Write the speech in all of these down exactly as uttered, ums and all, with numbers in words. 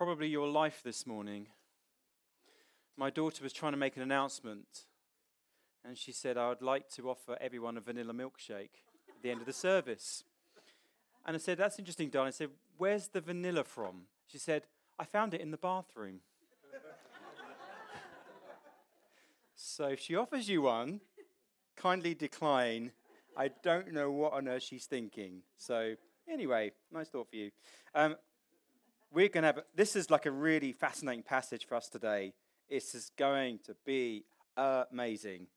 probably your life this morning. My daughter was trying to make an announcement, and she said, I would like to offer everyone a vanilla milkshake at the end of the service. And I said, that's interesting, darling. I said, where's the vanilla from? She said, I found it in the bathroom. So if she offers you one, kindly decline. I don't know what on earth she's thinking. So anyway, nice thought for you. Um, we're going to have, a, this is like a really fascinating passage for us today. This is going to be amazing,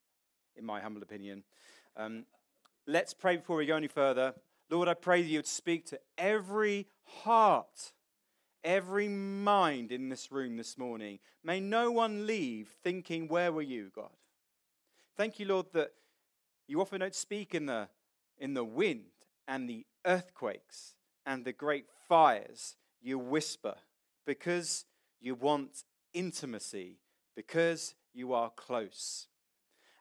in my humble opinion. Um, let's pray before we go any further. Lord, I pray that you would speak to every heart, every mind in this room this morning. May no one leave thinking, where were you, God? Thank you, Lord, that you often don't speak in the, in the wind and the earthquakes and the great fires. You whisper because you want intimacy, because you are close.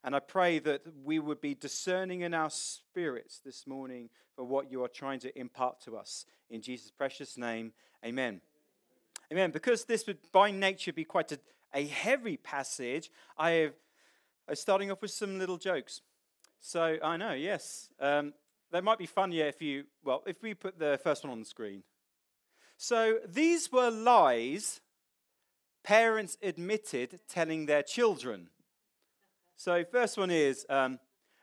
And I pray that we would be discerning in our spirits this morning for what you are trying to impart to us. In Jesus' precious name, amen. Amen. Because this would by nature be quite a, a heavy passage, I have I'm starting off with some little jokes. So, I know, yes. Um, they might be funnier if you, well, if we put the first one on the screen. So, these were lies parents admitted telling their children. So, first one is, um,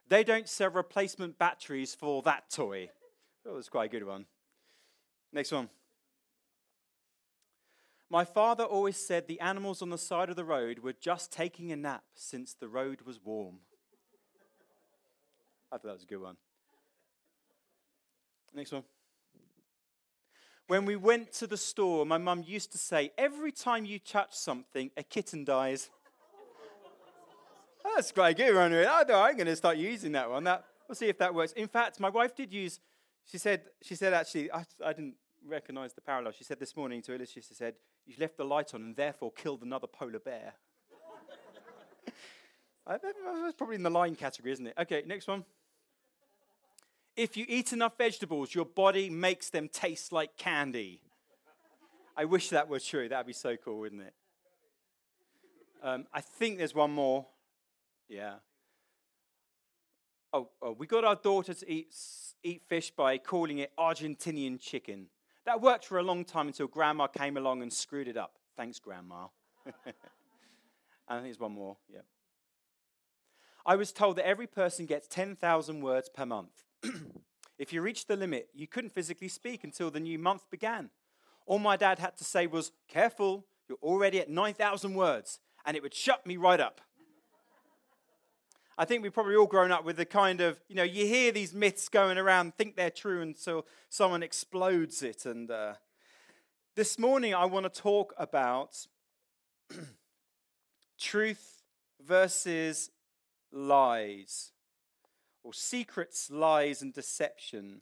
they don't sell replacement batteries for that toy. That was quite a good one. Next one. My father always said the animals on the side of the road were just taking a nap since the road was warm. I thought that was a good one. Next one. When we went to the store, my mum used to say, every time you touch something, a kitten dies. That's quite good one. I know, I'm going to start using that one. That, we'll see if that works. In fact, my wife did use, she said, she said actually, I, I didn't recognize the parallel. She said this morning to Ellis, she said, you left the light on and therefore killed another polar bear. That's probably in the line category, isn't it? Okay, next one. If you eat enough vegetables, your body makes them taste like candy. I wish that were true. That'd be so cool, wouldn't it? Um, I think there's one more. Yeah. Oh, oh, we got our daughter to eat eat fish by calling it Argentinian chicken. That worked for a long time until Grandma came along and screwed it up. Thanks, Grandma. And I think there's one more. Yeah. I was told that every person gets ten thousand words per month. If you reached the limit, you couldn't physically speak until the new month began. All my dad had to say was, careful, you're already at nine thousand words, and it would shut me right up. I think we've probably all grown up with the kind of, you know, you hear these myths going around, think they're true until someone explodes it. And uh, this morning I want to talk about truth versus lies, or secrets, lies, and deception.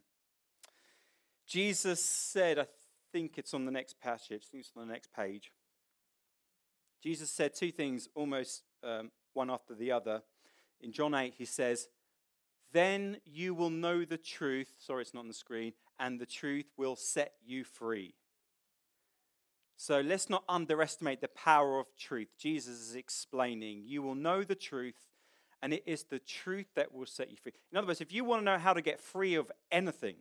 Jesus said, I think it's on the next passage, I think it's on the next page. Jesus said two things, almost um, one after the other. In John eight, he says, then you will know the truth, sorry, it's not on the screen, and the truth will set you free. So let's not underestimate the power of truth. Jesus is explaining, you will know the truth, and it is the truth that will set you free. In other words, if you want to know how to get free of anything,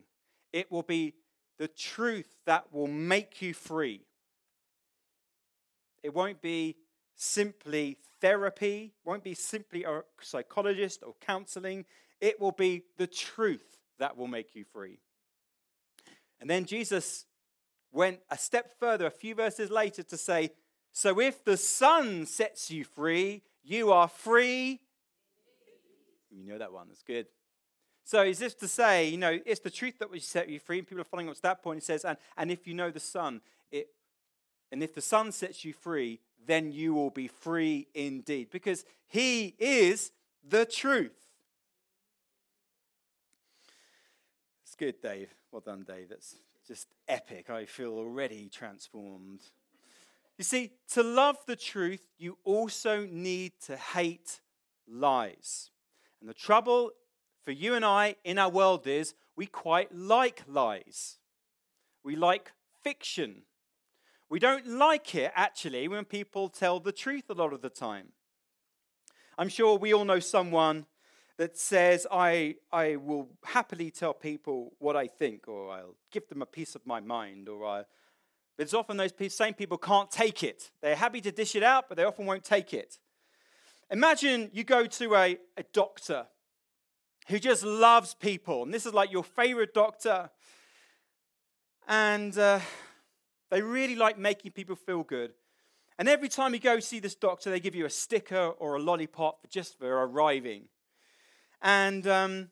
it will be the truth that will make you free. It won't be simply therapy, won't be simply a psychologist or counseling. It will be the truth that will make you free. And then Jesus went a step further, a few verses later, to say, so if the Son sets you free, you are free. You know that one, that's good. So is this to say, you know, it's the truth that will set you free, and people are following up to that point. It says, and, and if you know the Son, it, and if the Son sets you free, then you will be free indeed, because he is the truth. It's good, Dave. Well done, Dave. That's just epic. I feel already transformed. You see, to love the truth, you also need to hate lies. And the trouble for you and I in our world is we quite like lies. We like fiction. We don't like it, actually, when people tell the truth a lot of the time. I'm sure we all know someone that says, I I will happily tell people what I think, or I'll give them a piece of my mind, or I... But it's often those same people can't take it. They're happy to dish it out, but they often won't take it. Imagine you go to a, a doctor who just loves people, and this is like your favorite doctor, and uh, they really like making people feel good. And every time you go see this doctor, they give you a sticker or a lollipop just for arriving. And um,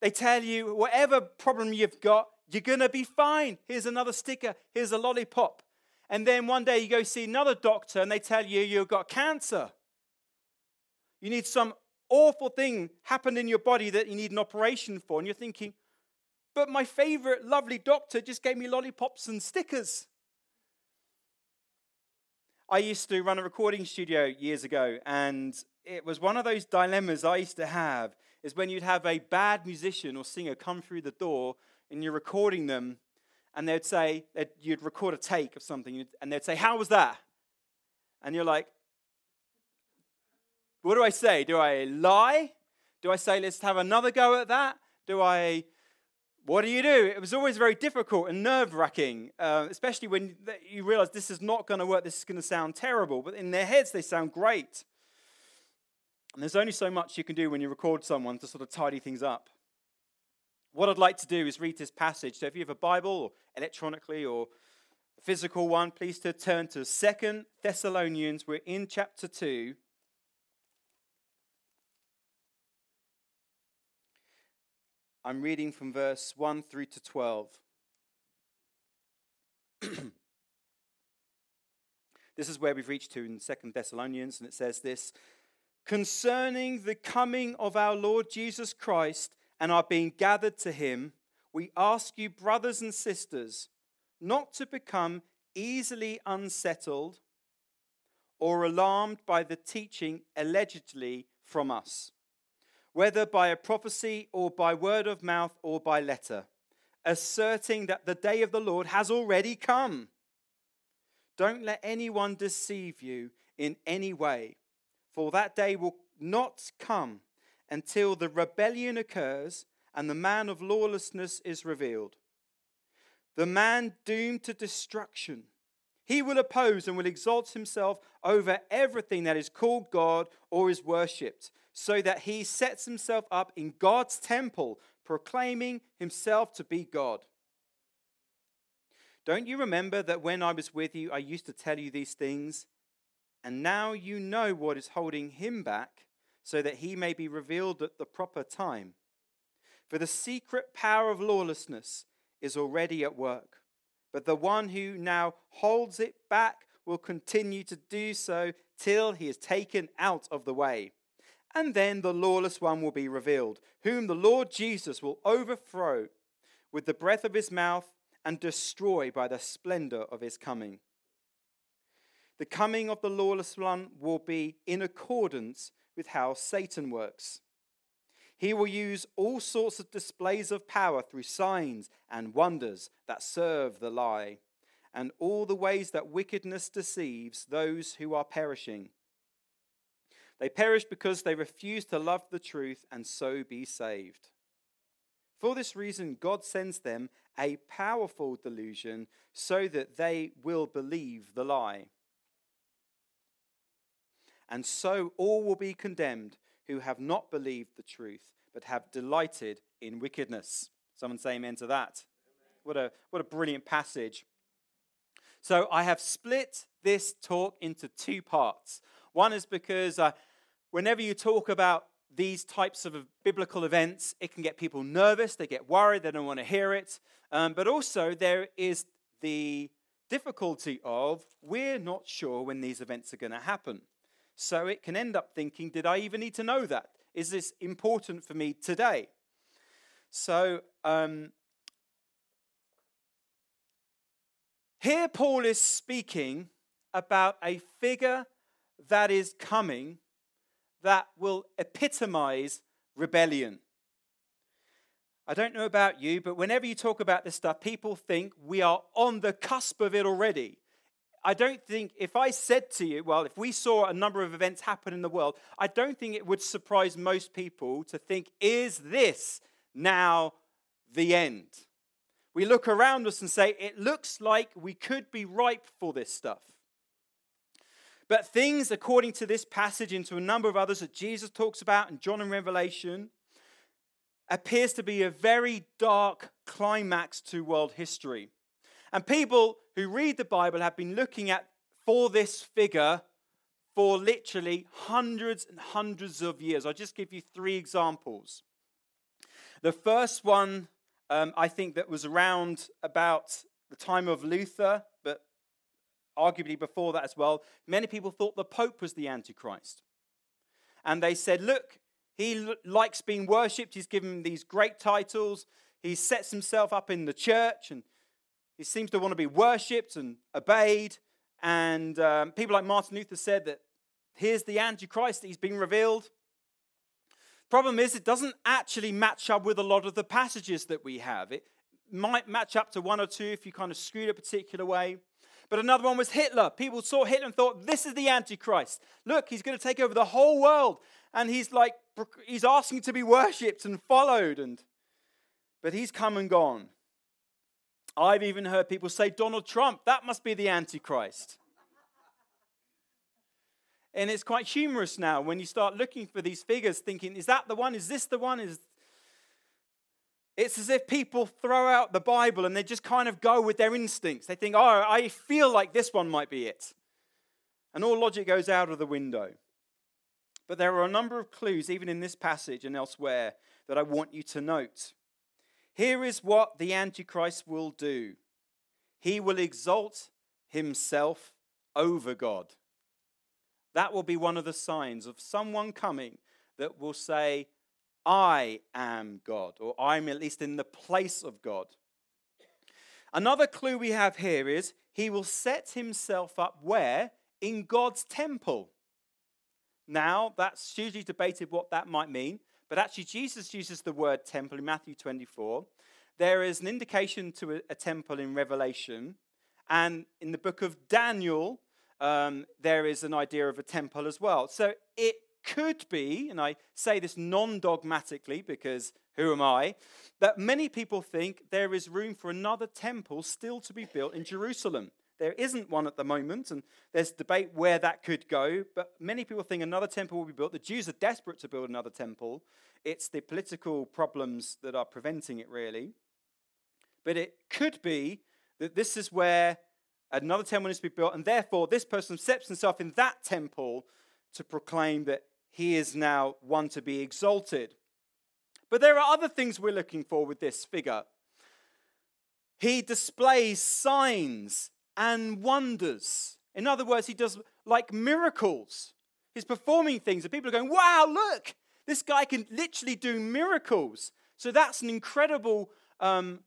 they tell you, whatever problem you've got, you're going to be fine. Here's another sticker. Here's a lollipop. And then one day you go see another doctor and they tell you you've got cancer. You need some awful thing happened in your body that you need an operation for. And you're thinking, but my favorite lovely doctor just gave me lollipops and stickers. I used to run a recording studio years ago, and it was one of those dilemmas I used to have, is when you'd have a bad musician or singer come through the door and you're recording them, and they'd say, they'd, you'd record a take of something, and they'd say, how was that? And you're like, what do I say? Do I lie? Do I say, let's have another go at that? Do I, what do you do? It was always very difficult and nerve-wracking, uh, especially when you realize this is not going to work, this is going to sound terrible, but in their heads, they sound great. And there's only so much you can do when you record someone to sort of tidy things up. What I'd like to do is read this passage. So if you have a Bible, or electronically, or physical one, please to turn to Second Thessalonians. We're in chapter two. I'm reading from verse one through to twelve. This is where we've reached to in Second Thessalonians, and it says this: concerning the coming of our Lord Jesus Christ and our being gathered to him, we ask you, brothers and sisters, not to become easily unsettled or alarmed by the teaching allegedly from us, whether by a prophecy or by word of mouth or by letter, asserting that the day of the Lord has already come. Don't let anyone deceive you in any way. For that day will not come until the rebellion occurs and the man of lawlessness is revealed. The man doomed to destruction. He will oppose and will exalt himself over everything that is called God or is worshipped, so that he sets himself up in God's temple, proclaiming himself to be God. Don't you remember that when I was with you, I used to tell you these things? And now you know what is holding him back, so that he may be revealed at the proper time. For the secret power of lawlessness is already at work, but the one who now holds it back will continue to do so till he is taken out of the way. And then the lawless one will be revealed, whom the Lord Jesus will overthrow with the breath of his mouth and destroy by the splendor of his coming. The coming of the lawless one will be in accordance with how Satan works. He will use all sorts of displays of power through signs and wonders that serve the lie, and all the ways that wickedness deceives those who are perishing. They perish because they refuse to love the truth and so be saved. For this reason, God sends them a powerful delusion so that they will believe the lie. And so all will be condemned who have not believed the truth, but have delighted in wickedness. Someone say amen to that. What a, what a brilliant passage. So I have split this talk into two parts. One is because uh, whenever you talk about these types of biblical events, it can get people nervous. They get worried. They don't want to hear it. Um, but also there is the difficulty of we're not sure when these events are going to happen. So it can end up thinking, did I even need to know that? Is this important for me today? So um, here Paul is speaking about a figure that is coming that will epitomize rebellion. I don't know about you, but whenever you talk about this stuff, people think we are on the cusp of it already. I don't think if I said to you, well, if we saw a number of events happen in the world, I don't think it would surprise most people to think, is this now the end? We look around us and say, it looks like we could be ripe for this stuff. But things, according to this passage and to a number of others that Jesus talks about in John and Revelation, appears to be a very dark climax to world history. And people who read the Bible have been looking at for this figure for literally hundreds and hundreds of years. I'll just give you three examples. The first one, um, I think that was around about the time of Luther, but arguably before that as well. Many people thought the Pope was the Antichrist. And they said, look, he likes being worshipped. He's given these great titles. He sets himself up in the church and he seems to want to be worshipped and obeyed. And um, people like Martin Luther said that here's the Antichrist, that he's been revealed. Problem is, it doesn't actually match up with a lot of the passages that we have. It might match up to one or two if you kind of skewed a particular way. But another one was Hitler. People saw Hitler and thought, this is the Antichrist. Look, he's going to take over the whole world. And he's like, he's asking to be worshipped and followed. And but he's come and gone. I've even heard people say, Donald Trump, that must be the Antichrist. And it's quite humorous now when you start looking for these figures, thinking, is that the one? Is this the one? Is It's as if people throw out the Bible and they just kind of go with their instincts. They think, oh, I feel like this one might be it. And all logic goes out of the window. But there are a number of clues, even in this passage and elsewhere, that I want you to note. Here is what the Antichrist will do. He will exalt himself over God. That will be one of the signs of someone coming that will say, I am God, or I'm at least in the place of God. Another clue we have here is he will set himself up where? In God's temple. Now, that's hugely debated what that might mean. But actually, Jesus uses the word temple in Matthew twenty-four. There is an indication to a, a temple in Revelation. And in the book of Daniel, um, there is an idea of a temple as well. So it could be, and I say this non-dogmatically because who am I, that many people think there is room for another temple still to be built in Jerusalem. There isn't one at the moment, and there's debate where that could go, but many people think another temple will be built. The Jews are desperate to build another temple. It's the political problems that are preventing it, really. But it could be that this is where another temple needs to be built, and therefore this person sets himself in that temple to proclaim that he is now one to be exalted. But there are other things we're looking for with this figure. He displays signs and wonders. In other words, he does like miracles. He's performing things and people are going, wow, look, this guy can literally do miracles. So that's an incredible um,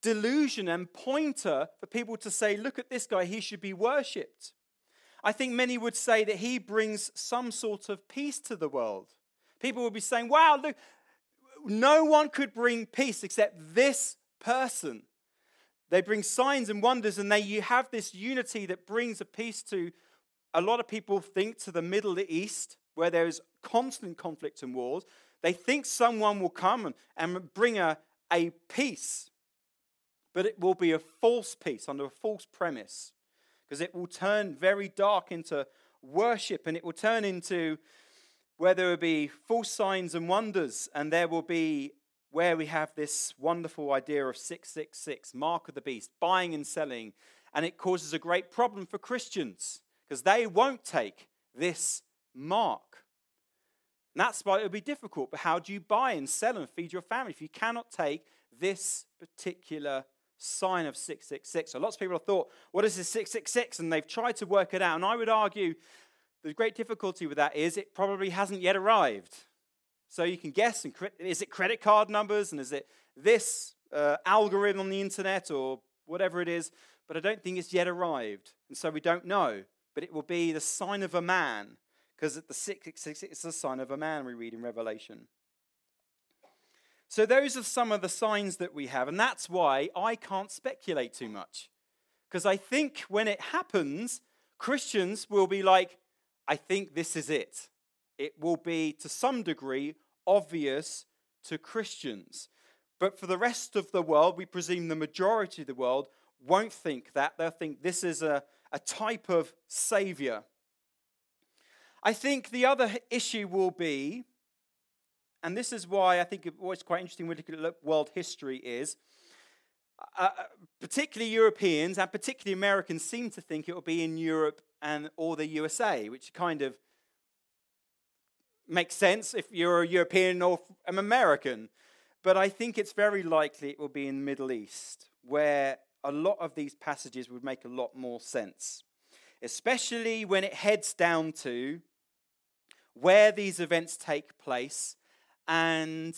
delusion and pointer for people to say, look at this guy, he should be worshipped. I think many would say that he brings some sort of peace to the world. People would be saying, wow, look, no one could bring peace except this person. They bring signs and wonders, and they you have this unity that brings a peace to, a lot of people think, to the Middle East, where there is constant conflict and wars. They think someone will come and, and bring a, a peace, but it will be a false peace under a false premise, because it will turn very dark into worship, and it will turn into where there will be false signs and wonders, and there will be where we have this wonderful idea of six six six, mark of the beast, buying and selling, and it causes a great problem for Christians because they won't take this mark. And that's why it would be difficult, but how do you buy and sell and feed your family if you cannot take this particular sign of six six six? So lots of people have thought, what is this six six six? And they've tried to work it out, and I would argue the great difficulty with that is it probably hasn't yet arrived. So you can guess, and is it credit card numbers, and is it this uh, algorithm on the internet, or whatever it is, but I don't think it's yet arrived, and so we don't know, but it will be the sign of a man, because at the six six six, it's the sign of a man we read in Revelation. So those are some of the signs that we have, and that's why I can't speculate too much, Because I think when it happens, Christians will be like, I think this is it. It will be, to some degree, obvious to Christians. But for the rest of the world, we presume the majority of the world won't think that. They'll think this is a, a type of savior. I think the other issue will be, and this is why I think what's quite interesting when we look at world history is, uh, particularly Europeans and particularly Americans seem to think it will be in Europe and or the U S A, which kind of makes sense if you're a European or an American. But I think it's very likely it will be in the Middle East, where a lot of these passages would make a lot more sense, especially when it heads down to where these events take place. And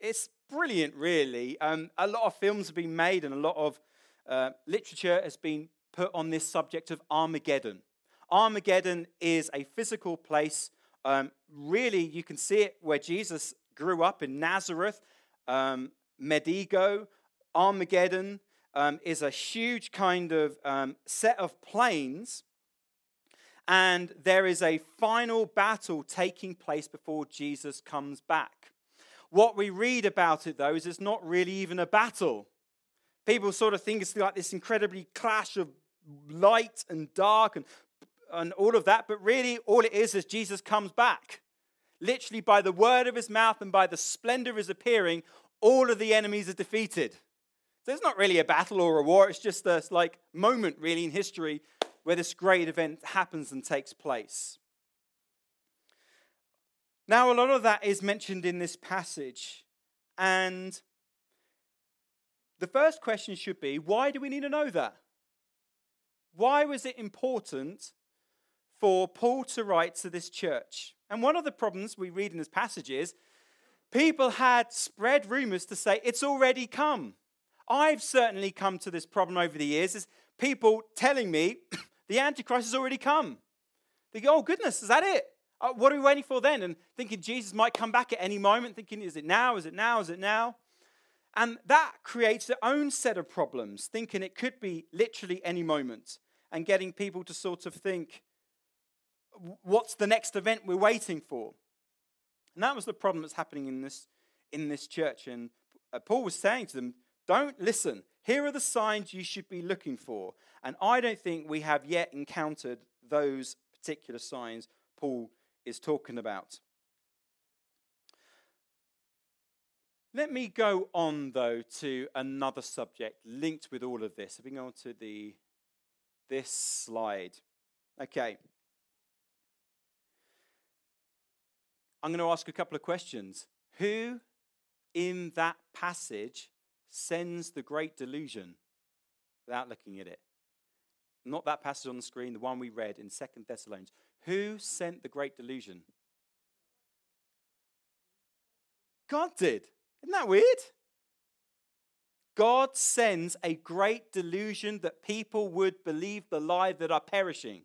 it's brilliant, really. Um, a lot of films have been made and a lot of uh, literature has been put on this subject of Armageddon. Armageddon is a physical place. Um, really, you can see it where Jesus grew up in Nazareth, um, Megiddo. Armageddon um, is a huge kind of um, set of plains. And there is a final battle taking place before Jesus comes back. What we read about it, though, is it's not really even a battle. People sort of think it's like this incredibly clash of light and dark and, and all of that. But really, all it is is Jesus comes back. Literally, by the word of his mouth and by the splendor of his appearing, all of the enemies are defeated. So it's not really a battle or a war. It's just this like moment, really, in history where this great event happens and takes place. Now, a lot of that is mentioned in this passage. And the first question should be, why do we need to know that? Why was it important for Paul to write to this church? And one of the problems we read in this passage is, people had spread rumors to say, it's already come. I've certainly come to this problem over the years, is people telling me, the Antichrist has already come. They go, oh goodness, is that it? Uh, what are we waiting for then? And thinking Jesus might come back at any moment, thinking, is it now? Is it now? Is it now? And that creates their own set of problems, thinking it could be literally any moment, and getting people to sort of think, what's the next event we're waiting for? And that was the problem that's happening in this, in this church. And Paul was saying to them, don't listen. Here are the signs you should be looking for. And I don't think we have yet encountered those particular signs Paul is talking about. Let me go on, though, to another subject linked with all of this. If we can go on to the, this slide. Okay. I'm going to ask a couple of questions. Who in that passage sends the great delusion without looking at it? Not that passage on the screen, the one we read in Second Thessalonians. Who sent the great delusion? God did. Isn't that weird? God sends a great delusion that people would believe the lie that are perishing.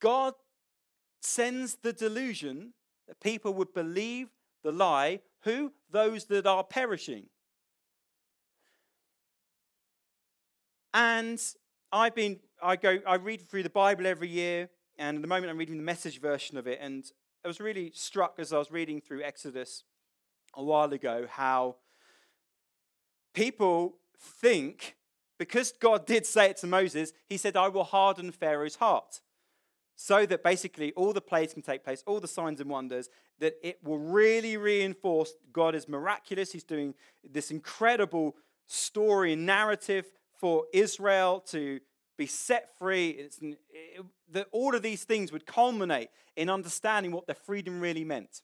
God sends the delusion that people would believe the lie. Who? Those that are perishing. And I've been, I go, I read through the Bible every year, and at the moment I'm reading the Message version of it, and I was really struck as I was reading through Exodus a while ago how people think, because God did say it to Moses, he said, I will harden Pharaoh's heart, so that basically all the plagues can take place, all the signs and wonders, that it will really reinforce God is miraculous. He's doing this incredible story and narrative for Israel to be set free. It's, it, that all of these things would culminate in understanding what their freedom really meant.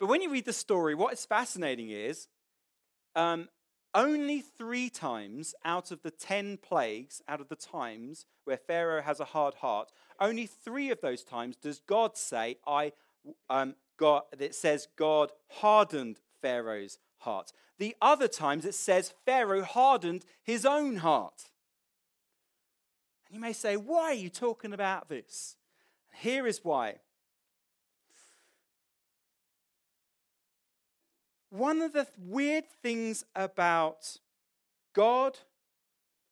But when you read the story, what is fascinating is um, only three times out of the ten plagues, out of the times where Pharaoh has a hard heart, only three of those times does God say, I, um, God, it says God hardened Pharaoh's heart. The other times it says Pharaoh hardened his own heart. And you may say, why are you talking about this? And here is why. One of the weird things about God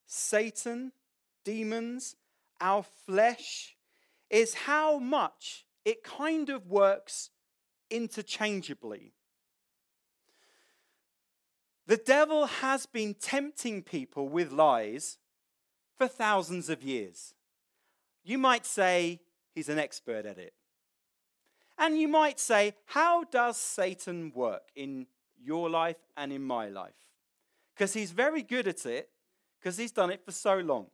Satan, demons, our flesh, is how much it kind of works interchangeably. The devil has been tempting people with lies for thousands of years. You might say he's an expert at it. And you might say, how does Satan work in your life and in my life? Because he's very good at it, because he's done it for so long.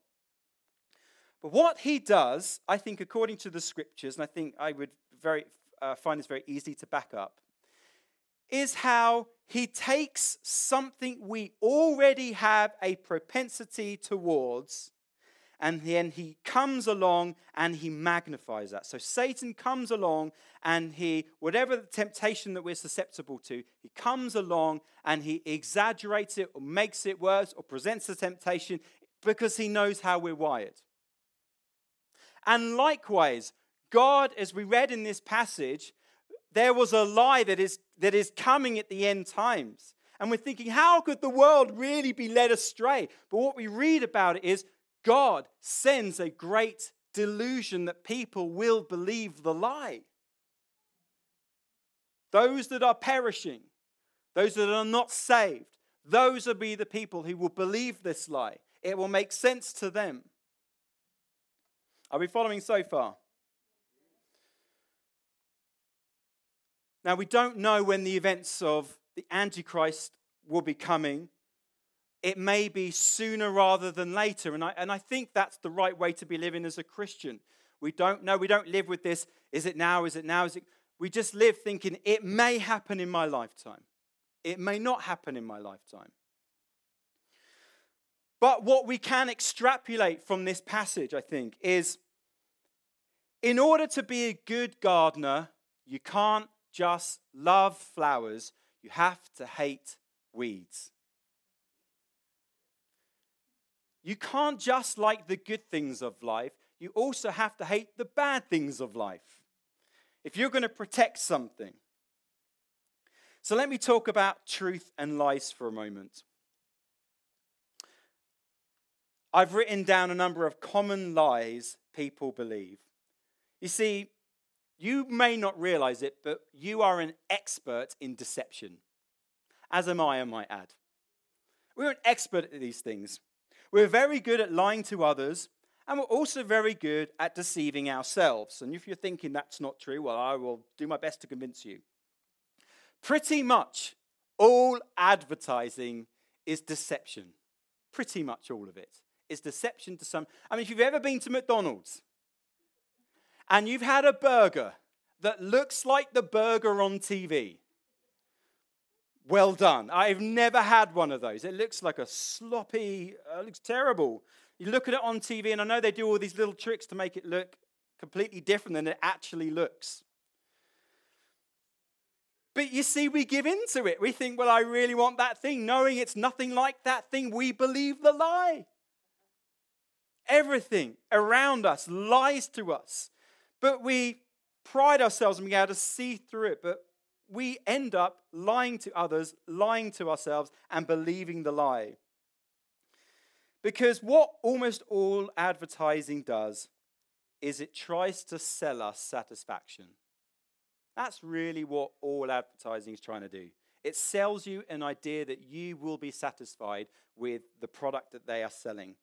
But what he does, I think, according to the scriptures, and I think I would very uh, find this very easy to back up, is how he takes something we already have a propensity towards, and then he comes along and he magnifies that. So Satan comes along and he, whatever the temptation that we're susceptible to, he comes along and he exaggerates it or makes it worse or presents the temptation because he knows how we're wired. And likewise, God, as we read in this passage, there was a lie that is that is coming at the end times. And we're thinking, how could the world really be led astray? But what we read about it is, God sends a great delusion that people will believe the lie. Those that are perishing, those that are not saved, those will be the people who will believe this lie. It will make sense to them. Are we following so far? Now, we don't know when the events of the Antichrist will be coming. It may be sooner rather than later. And I, and I think that's the right way to be living as a Christian. We don't know. We don't live with this. Is it now? Is it now? Is it? We just live thinking it may happen in my lifetime. It may not happen in my lifetime. But what we can extrapolate from this passage, I think, is in order to be a good gardener, you can't just love flowers. You have to hate weeds. You can't just like the good things of life. You also have to hate the bad things of life if you're going to protect something. So let me talk about truth and lies for a moment. I've written down a number of common lies people believe. You see, you may not realize it, but you are an expert in deception. As am I, I might add. We're an expert at these things. We're very good at lying to others, and we're also very good at deceiving ourselves. And if you're thinking that's not true, well, I will do my best to convince you. Pretty much all advertising is deception. Pretty much all of it is deception to some. I mean, if you've ever been to McDonald's and you've had a burger that looks like the burger on T V, well done. I've never had one of those. It looks like a sloppy, uh, it looks terrible. You look at it on T V, and I know they do all these little tricks to make it look completely different than it actually looks. But you see, we give into it. We think, well, I really want that thing. Knowing it's nothing like that thing, we believe the lie. Everything around us lies to us. But we pride ourselves on being able to see through it. But we end up lying to others, lying to ourselves, and believing the lie. Because what almost all advertising does is it tries to sell us satisfaction. That's really what all advertising is trying to do. It sells you an idea that you will be satisfied with the product that they are selling.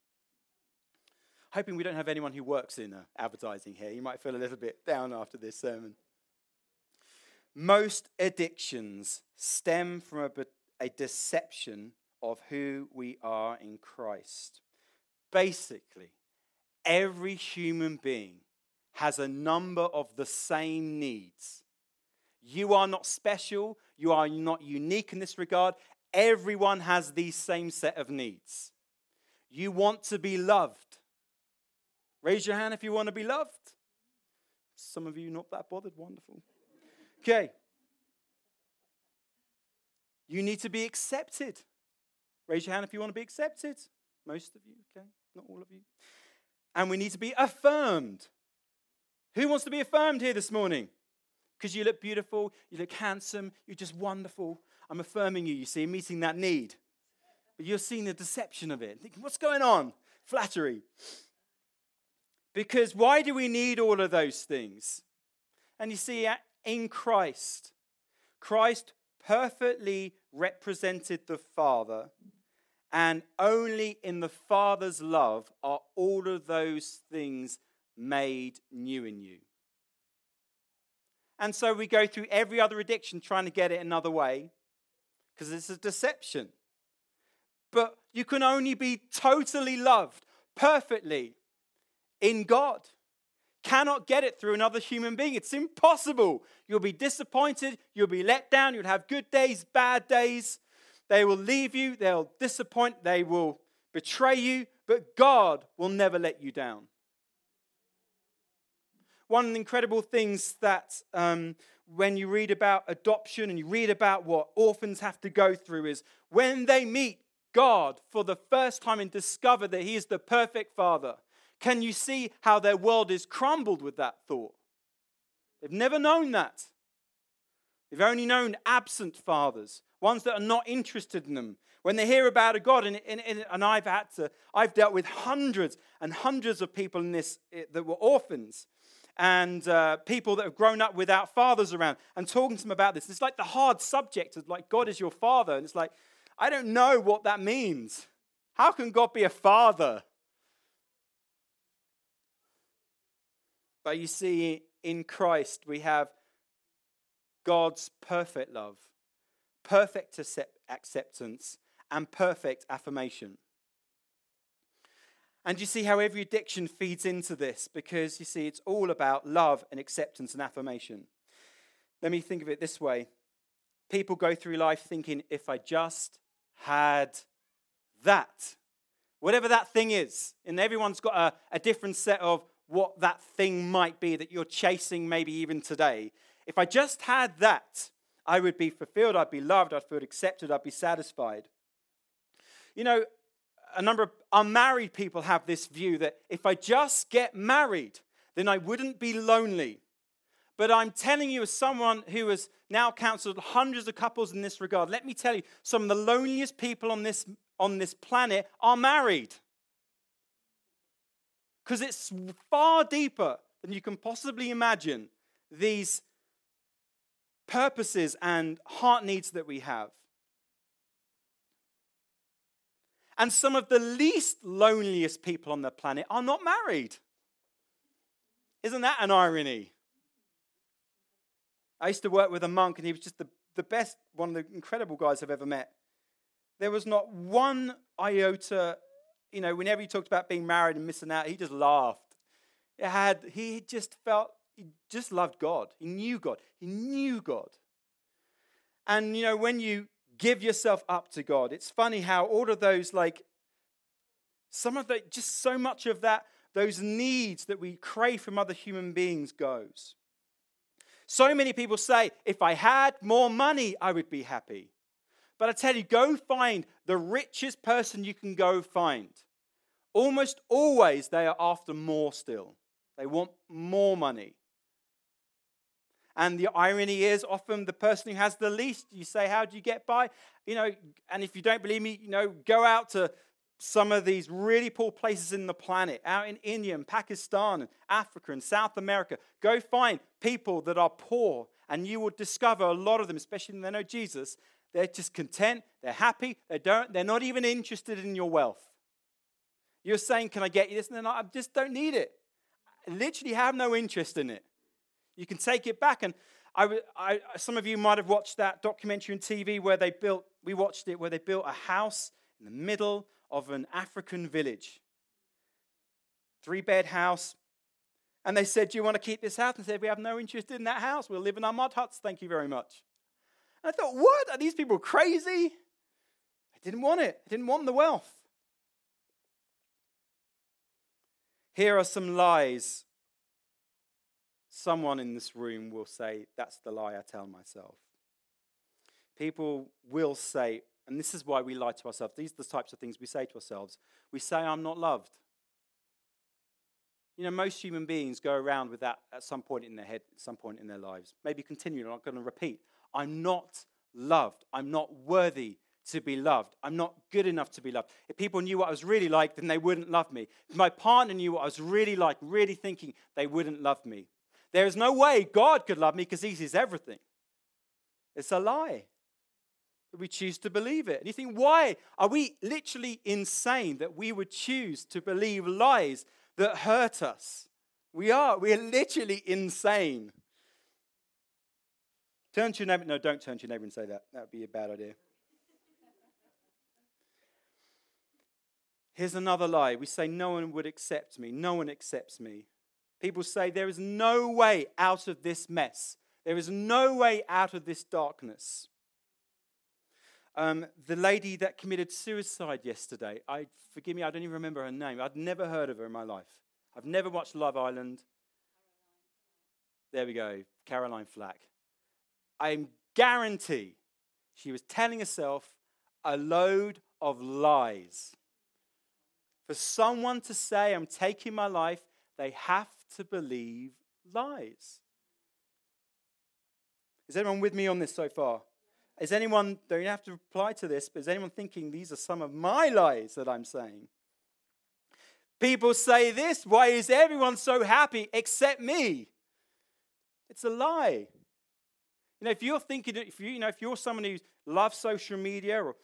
Hoping we don't have anyone who works in advertising here. You might feel a little bit down after this sermon. Most addictions stem from a, a deception of who we are in Christ. Basically, every human being has a number of the same needs. You are not special. You are not unique in this regard. Everyone has the same set of needs. You want to be loved. Raise your hand if you want to be loved. Some of you not that bothered. Wonderful. Okay. You need to be accepted. Raise your hand if you want to be accepted. Most of you, okay? Not all of you. And we need to be affirmed. Who wants to be affirmed here this morning? Because you look beautiful, you look handsome, you're just wonderful. I'm affirming you, you see, meeting that need. But you're seeing the deception of it. Thinking, what's going on? Flattery. Because why do we need all of those things? And you see, in Christ, Christ perfectly represented the Father, and only in the Father's love are all of those things made new in you. And so we go through every other addiction trying to get it another way, because it's a deception. But you can only be totally loved perfectly in God. Cannot get it through another human being. It's impossible. You'll be disappointed. You'll be let down. You'll have good days, bad days. They will leave you. They'll disappoint. They will betray you. But God will never let you down. One of the incredible things that um, when you read about adoption and you read about what orphans have to go through is when they meet God for the first time and discover that he is the perfect Father, can you see how their world is crumbled with that thought? They've never known that. They've only known absent fathers, ones that are not interested in them. When they hear about a God, and, and, and I've had to, I've dealt with hundreds and hundreds of people in this that were orphans. And uh, people that have grown up without fathers around, and talking to them about this. It's like the hard subject of like, God is your father. And it's like, I don't know what that means. How can God be a father? But you see, in Christ, we have God's perfect love, perfect acceptance, and perfect affirmation. And you see how every addiction feeds into this, because you see it's all about love and acceptance and affirmation. Let me think of it this way. People go through life thinking, if I just had that, whatever that thing is, and everyone's got a, a different set of what that thing might be that you're chasing maybe even today. If I just had that, I would be fulfilled, I'd be loved, I'd feel accepted, I'd be satisfied. You know, a number of unmarried people have this view that if I just get married, then I wouldn't be lonely. But I'm telling you, as someone who has now counseled hundreds of couples in this regard, let me tell you, some of the loneliest people on this, on this planet are married. Because it's far deeper than you can possibly imagine, these purposes and heart needs that we have. And some of the least loneliest people on the planet are not married. Isn't that an irony? I used to work with a monk, and he was just the, the best, one of the incredible guys I've ever met. There was not one iota, you know, whenever he talked about being married and missing out, he just laughed. It had, he just felt, he just loved God. He knew God. He knew God. And, you know, when you give yourself up to God. It's funny how all of those, like, some of the, just so much of that, those needs that we crave from other human beings goes. So many people say, if I had more money, I would be happy. But I tell you, go find the richest person you can go find. Almost always they are after more still. They want more money. And the irony is often the person who has the least, you say, how do you get by? You know, and if you don't believe me, you know, go out to some of these really poor places in the planet, out in India and Pakistan and Africa and South America. Go find people that are poor, and you will discover a lot of them, especially when they know Jesus, they're just content, they're happy, they don't, they're not even interested in your wealth. You're saying, can I get you this? And they're like, I just don't need it. I literally have no interest in it. You can take it back. And I, I, some of you might have watched that documentary on T V where they built, we watched it, where they built a house in the middle of an African village. Three-bed house. And they said, do you want to keep this house? And they said, we have no interest in that house. We'll live in our mud huts. Thank you very much. And I thought, what? Are these people crazy? I didn't want it. I didn't want the wealth. Here are some lies. Someone in this room will say, that's the lie I tell myself. People will say, and this is why we lie to ourselves. These are the types of things we say to ourselves. We say, I'm not loved. You know, most human beings go around with that at some point in their head, at some point in their lives. Maybe continue, I'm not going to repeat. I'm not loved. I'm not worthy to be loved. I'm not good enough to be loved. If people knew what I was really like, then they wouldn't love me. If my partner knew what I was really like, really thinking, they wouldn't love me. There is no way God could love me because he sees everything. It's a lie. But we choose to believe it. And you think, why are we literally insane that we would choose to believe lies that hurt us? We are. We are literally insane. Turn to your neighbor. No, don't turn to your neighbor and say that. That would be a bad idea. Here's another lie. We say, no one would accept me. No one accepts me. People say, there is no way out of this mess. There is no way out of this darkness. Um, the lady that committed suicide yesterday, I forgive me, I don't even remember her name. I'd never heard of her in my life. I've never watched Love Island. There we go, Caroline Flack. I guarantee she was telling herself a load of lies. For someone to say, I'm taking my life, they have to believe lies. Is anyone with me on this so far? Is anyone, don't have to reply to this, but is anyone thinking these are some of my lies that I'm saying? People say this, why is everyone so happy except me? It's a lie. You know, if you're thinking, if you, you know, if you're someone who loves social media, or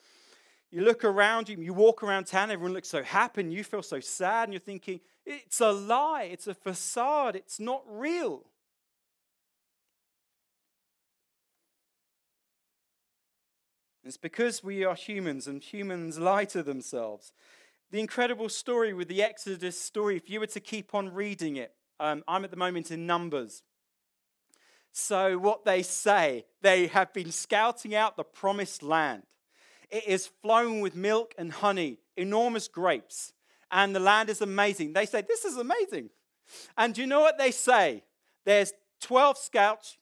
you look around you, you walk around town, everyone looks so happy and you feel so sad and you're thinking, it's a lie, it's a facade, it's not real. It's because we are humans and humans lie to themselves. The incredible story with the Exodus story, if you were to keep on reading it, um, I'm at the moment in Numbers. So what they say, they have been scouting out the promised land. It is flowing with milk and honey, enormous grapes, and the land is amazing. They say, this is amazing. And do you know what they say? There's twelve scouts.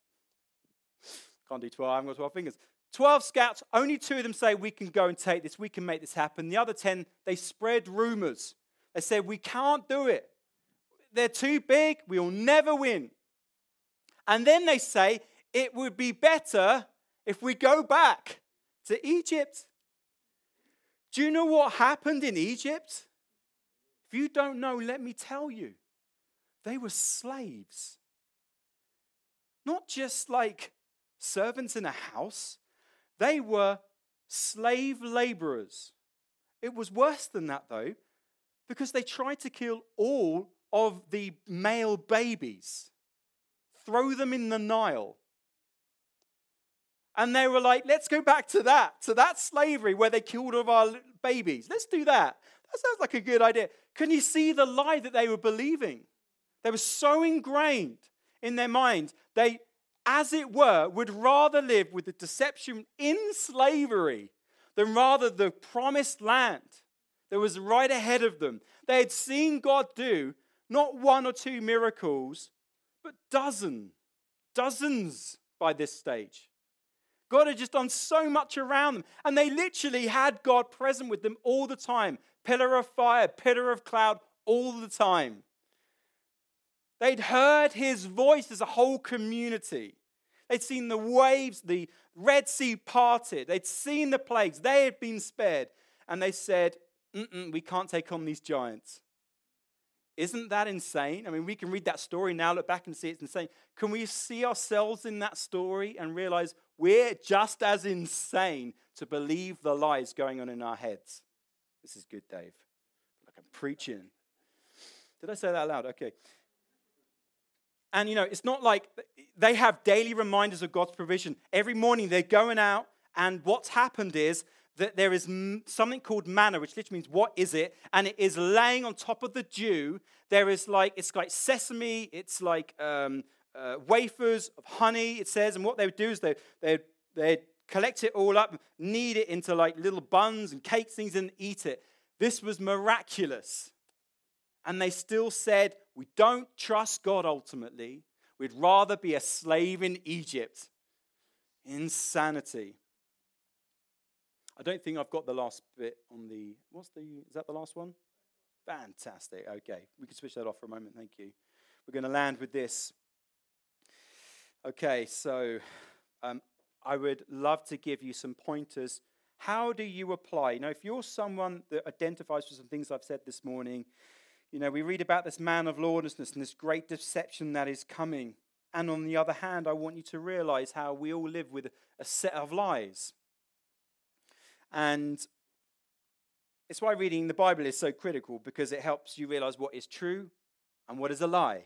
Can't do twelve, I haven't got twelve fingers. twelve scouts, only two of them say, we can go and take this, we can make this happen. The other ten, they spread rumors. They say, we can't do it. They're too big, we'll never win. And then they say, it would be better if we go back to Egypt. Do you know what happened in Egypt? If you don't know, let me tell you. They were slaves. Not just like servants in a house. They were slave laborers. It was worse than that, though, because they tried to kill all of the male babies, throw them in the Nile. And they were like, let's go back to that, to that slavery where they killed all of our babies. Let's do that. That sounds like a good idea. Can you see the lie that they were believing? They were so ingrained in their mind, they, as it were, would rather live with the deception in slavery than rather the promised land that was right ahead of them. They had seen God do not one or two miracles, but dozens, dozens by this stage. God had just done so much around them, and they literally had God present with them all the time. Pillar of fire, pillar of cloud, all the time. They'd heard his voice as a whole community. They'd seen the waves, the Red Sea parted. They'd seen the plagues. They had been spared. And they said, mm-mm, we can't take on these giants. Isn't that insane? I mean, we can read that story now, look back and see it's insane. Can we see ourselves in that story and realize we're just as insane to believe the lies going on in our heads? This is good, Dave. Like I'm preaching. Did I say that loud? Okay. And, you know, it's not like they have daily reminders of God's provision. Every morning they're going out, and what's happened is that there is something called manna, which literally means what is it? And it is laying on top of the dew. There is like, it's like sesame, it's like um, uh, wafers of honey, it says. And what they would do is they they they'd collect it all up, knead it into like little buns and cakes, things, and eat it. This was miraculous. And they still said, we don't trust God ultimately. We'd rather be a slave in Egypt. Insanity. I don't think I've got the last bit on the, what's the, is that the last one? Fantastic. Okay. We can switch that off for a moment. Thank you. We're going to land with this. Okay. So um, I would love to give you some pointers How do you apply? You know, if you're someone that identifies with some things I've said this morning, you know, we read about this man of lawlessness and this great deception that is coming. And on the other hand, I want you to realize how we all live with a set of lies. And it's why reading the Bible is so critical, because it helps you realize what is true and what is a lie.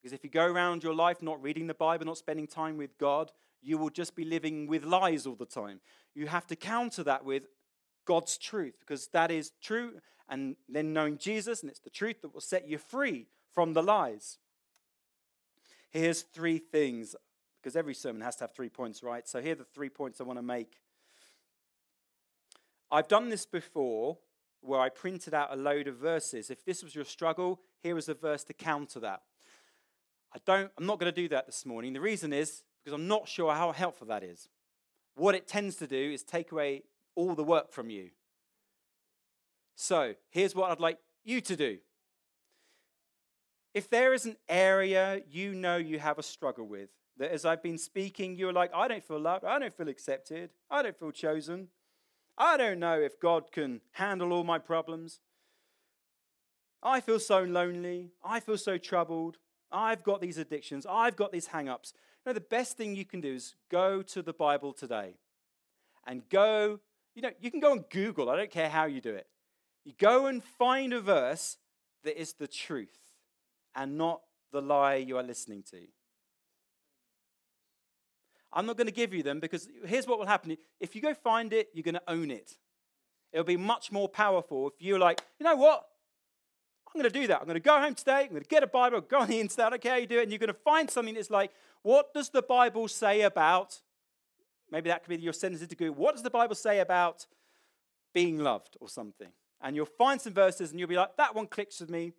Because if you go around your life not reading the Bible, not spending time with God, you will just be living with lies all the time. You have to counter that with God's truth, because that is true. And then knowing Jesus, and it's the truth that will set you free from the lies. Here's three things, because every sermon has to have three points, right? So here are the three points I want to make. I've done this before, where I printed out a load of verses. If this was your struggle, here is a verse to counter that. I don't, I'm not going to do that this morning. The reason is because I'm not sure how helpful that is. What it tends to do is take away all the work from you. So here's what I'd like you to do. If there is an area you know you have a struggle with, that as I've been speaking, you're like, I don't feel loved, I don't feel accepted, I don't feel chosen, I don't know if God can handle all my problems, I feel so lonely, I feel so troubled, I've got these addictions, I've got these hang-ups. You know, the best thing you can do is go to the Bible today and go, you know, you can go on Google. I don't care how you do it. You go and find a verse that is the truth and not the lie you are listening to. I'm not going to give you them, because here's what will happen. If you go find it, you're going to own it. It'll be much more powerful if you're like, you know what? I'm going to do that. I'm going to go home today. I'm going to get a Bible, go on the internet. I don't care how you do it. And you're going to find something that's like, what does the Bible say about, maybe that could be your sentence to Google, what does the Bible say about being loved or something? And you'll find some verses and you'll be like, that one clicks with me.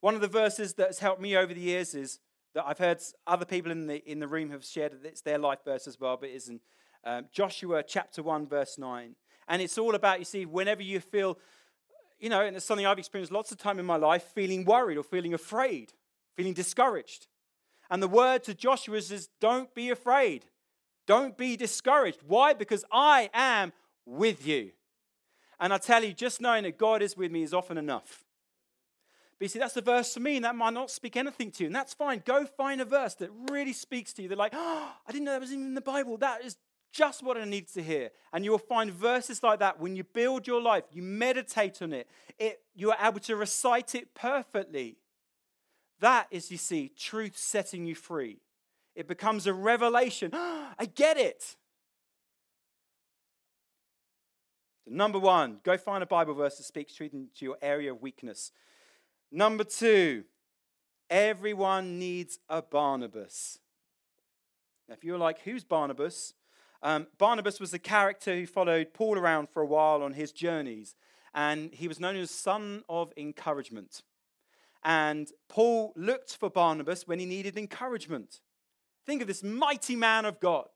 One of the verses that's helped me over the years is that I've heard other people in the in the room have shared that it's their life verse as well, but it's in um, Joshua chapter one, verse nine. And it's all about, you see, whenever you feel, you know, and it's something I've experienced lots of time in my life, feeling worried or feeling afraid, feeling discouraged. And the word to Joshua is, don't be afraid. Don't be discouraged. Why? Because I am with you. And I tell you, just knowing that God is with me is often enough. But you see, that's the verse for me, and that might not speak anything to you. And that's fine. Go find a verse that really speaks to you. They're like, oh, I didn't know that was even in the Bible. That is just what I need to hear. And you will find verses like that. When you build your life, you meditate on it. it you are able to recite it perfectly. That is, you see, truth setting you free. It becomes a revelation. I get it. Number one, go find a Bible verse that speaks truth into your area of weakness. Number two, everyone needs a Barnabas. Now, if you're like, who's Barnabas? Um, Barnabas was a character who followed Paul around for a while on his journeys. And he was known as son of encouragement. And Paul looked for Barnabas when he needed encouragement. Think of this mighty man of God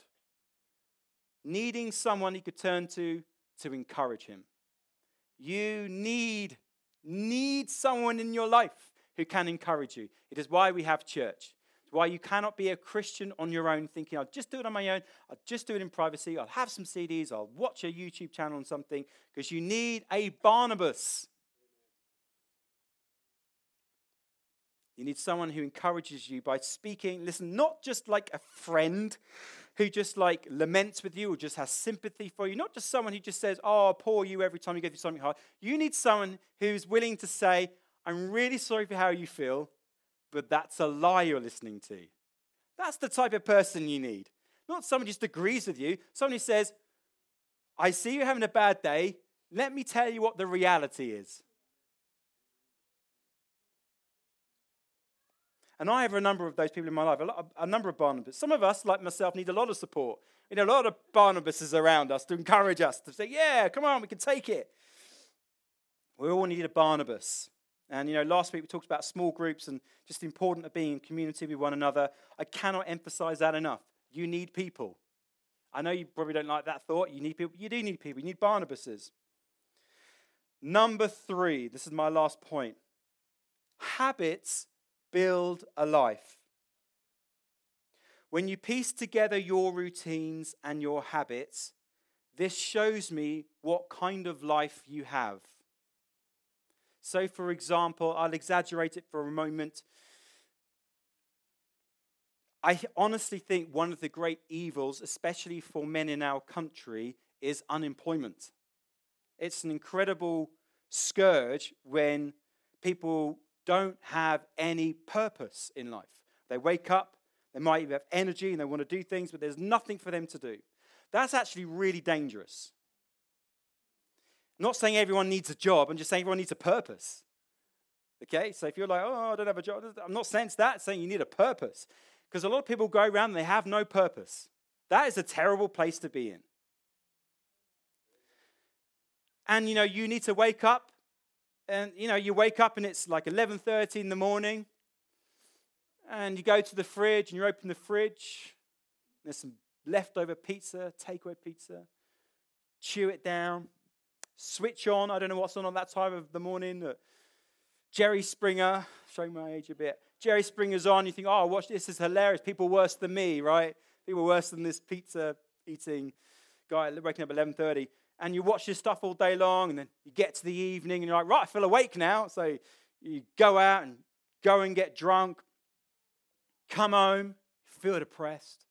needing someone he could turn to to encourage him. You need, need someone in your life who can encourage you. It is why we have church. It's why you cannot be a Christian on your own thinking, I'll just do it on my own. I'll just do it in privacy. I'll have some C Ds. I'll watch a YouTube channel or something, because you need a Barnabas. You need someone who encourages you by speaking. Listen, not just like a friend who just like laments with you or just has sympathy for you. Not just someone who just says, oh, poor you every time you go through something hard. You need someone who's willing to say, I'm really sorry for how you feel, but that's a lie you're listening to. That's the type of person you need. Not someone who just agrees with you. Someone who says, I see you're having a bad day. Let me tell you what the reality is. And I have a number of those people in my life, a, lot, a number of Barnabas. Some of us, like myself, need a lot of support. You know, a lot of Barnabases around us to encourage us, to say, yeah, come on, we can take it. We all need a Barnabas. And, you know, last week we talked about small groups and just the importance of being in community with one another. I cannot emphasize that enough. You need people. I know you probably don't like that thought. You need people. You do need people. You need Barnabases. Number three, this is my last point. Habits build a life. When you piece together your routines and your habits, This shows me what kind of life you have. So, for example, I'll exaggerate it for a moment. I honestly think one of the great evils, especially for men in our country, is unemployment. It's an incredible scourge when people don't have any purpose in life. They wake up, they might even have energy and they want to do things, but there's nothing for them to do. That's actually really dangerous. I'm not saying everyone needs a job, I'm just saying everyone needs a purpose. Okay, so if you're like, oh, I don't have a job, I'm not saying it's that, I'm saying you need a purpose. Because a lot of people go around and they have no purpose. That is a terrible place to be in. And, you know, you need to wake up. And, you know, you wake up and it's like eleven thirty in the morning. And you go to the fridge and you open the fridge. There's some leftover pizza, takeaway pizza. Chew it down. Switch on. I don't know what's on at that time of the morning. Jerry Springer. Showing my age a bit. Jerry Springer's on. You think, oh, watch this. This is hilarious. People worse than me, right? People worse than this pizza-eating guy waking up at eleven thirty. And you watch this stuff all day long, and then you get to the evening, and you're like, right, I feel awake now. So you go out and go and get drunk, come home, feel depressed.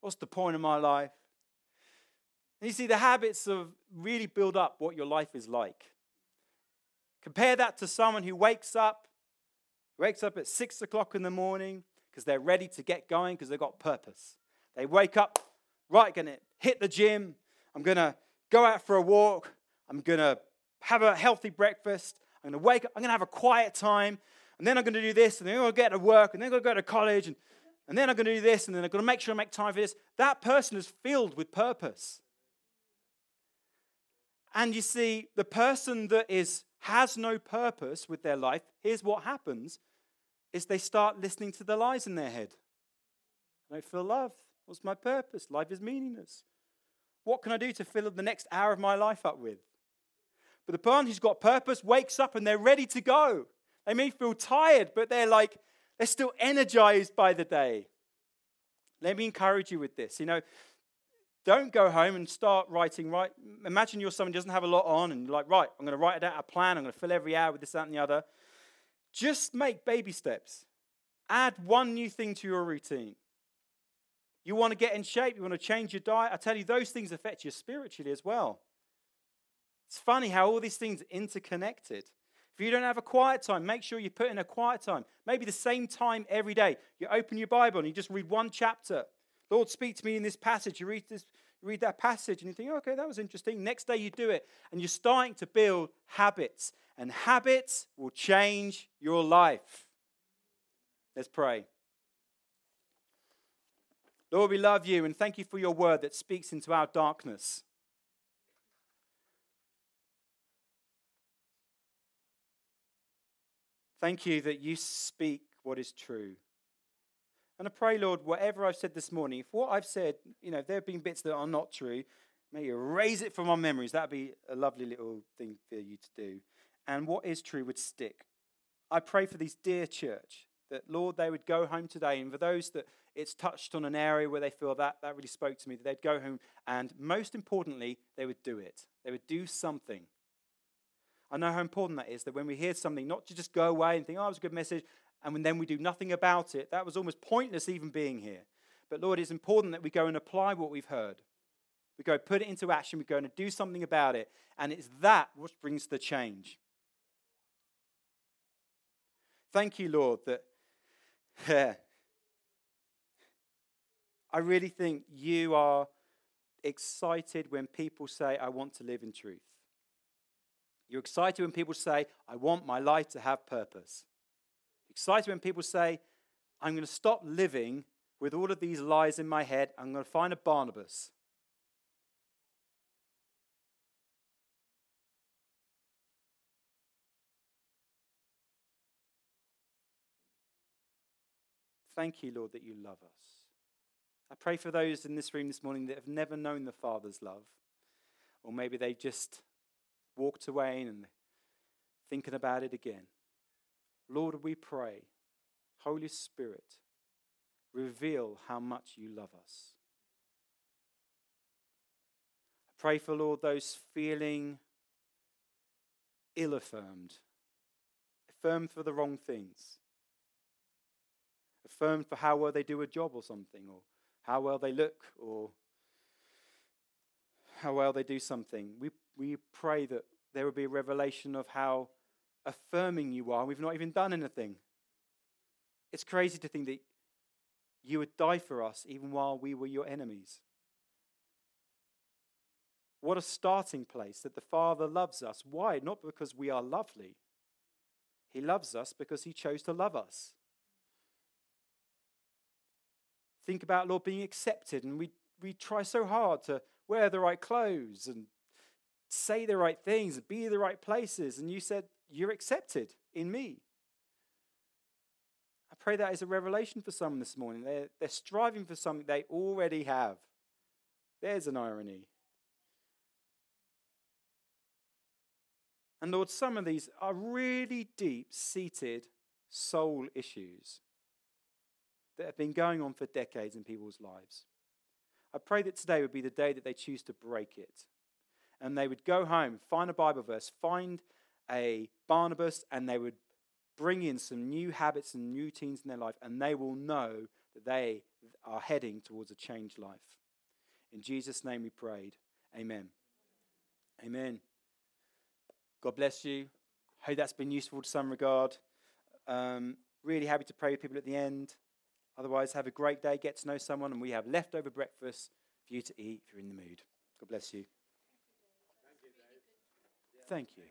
What's the point of my life? And you see, the habits of really build up what your life is like. Compare that to someone who wakes up, wakes up at six o'clock in the morning because they're ready to get going because they've got purpose. They wake up, right, going to hit the gym. I'm going to go out for a walk. I'm going to have a healthy breakfast. I'm going to wake up. I'm going to have a quiet time. And then I'm going to do this. And then I'm going to get to work. And then I'm going to go to college. And, and then I'm going to do this. And then I'm going to make sure I make time for this. That person is filled with purpose. And you see, the person that is has no purpose with their life, here's what happens, is they start listening to the lies in their head. I don't feel loved. What's my purpose? Life is meaningless. What can I do to fill the next hour of my life up with? But the person who's got purpose wakes up and they're ready to go. They may feel tired, but they're like, they're still energized by the day. Let me encourage you with this. You know, don't go home and start writing, right? Imagine you're someone who doesn't have a lot on and you're like, right, I'm going to write it out a plan. I'm going to fill every hour with this, that, and the other. Just make baby steps. Add one new thing to your routine. You want to get in shape. You want to change your diet. I tell you, those things affect you spiritually as well. It's funny how all these things are interconnected. If you don't have a quiet time, make sure you put in a quiet time. Maybe the same time every day. You open your Bible and you just read one chapter. Lord, speak to me in this passage. You read this, you read that passage and you think, oh, okay, that was interesting. Next day you do it. And you're starting to build habits. And habits will change your life. Let's pray. Lord, we love you and thank you for your word that speaks into our darkness. Thank you that you speak what is true. And I pray, Lord, whatever I've said this morning, if what I've said, you know, if there have been bits that are not true, may you erase it from our memories. That would be a lovely little thing for you to do. And what is true would stick. I pray for these dear church that, Lord, they would go home today. And for those that it's touched on an area where they feel that, that really spoke to me, that they'd go home and most importantly, they would do it. They would do something. I know how important that is, that when we hear something, not to just go away and think, oh, it was a good message, and then we do nothing about it. That was almost pointless even being here. But Lord, it's important that we go and apply what we've heard. We go put it into action. We go and do something about it. And it's that which brings the change. Thank you, Lord, that... I really think you are excited when people say, I want to live in truth. You're excited when people say, I want my life to have purpose. You're excited when people say, I'm going to stop living with all of these lies in my head. I'm going to find a Barnabas. Thank you, Lord, that you love us. I pray for those in this room this morning that have never known the Father's love. Or maybe they just walked away and thinking about it again. Lord, we pray, Holy Spirit, reveal how much you love us. Pray for, Lord, those feeling ill-affirmed, affirmed for the wrong things, affirmed for how well they do a job or something, or how well they look, or how well they do something. We we pray that there will be a revelation of how affirming you are. We've not even done anything. It's crazy to think that you would die for us even while we were your enemies. What a starting place, that the Father loves us. Why? Not because we are lovely. He loves us because he chose to love us. Think about, Lord, being accepted, and we, we try so hard to wear the right clothes and say the right things and be in the right places, and you said, you're accepted in me. I pray that is a revelation for someone this morning. They're, they're striving for something they already have. There's an irony. And Lord, some of these are really deep-seated soul issues that have been going on for decades in people's lives. I pray that today would be the day that they choose to break it. And they would go home, find a Bible verse, find a Barnabas, and they would bring in some new habits and new routines in their life, and they will know that they are heading towards a changed life. In Jesus' name we prayed. Amen. Amen. God bless you. Hope that's been useful to some regard. Um, really happy to pray with people at the end. Otherwise, have a great day. Get to know someone, and we have leftover breakfast for you to eat if you're in the mood. God bless you. Thank you.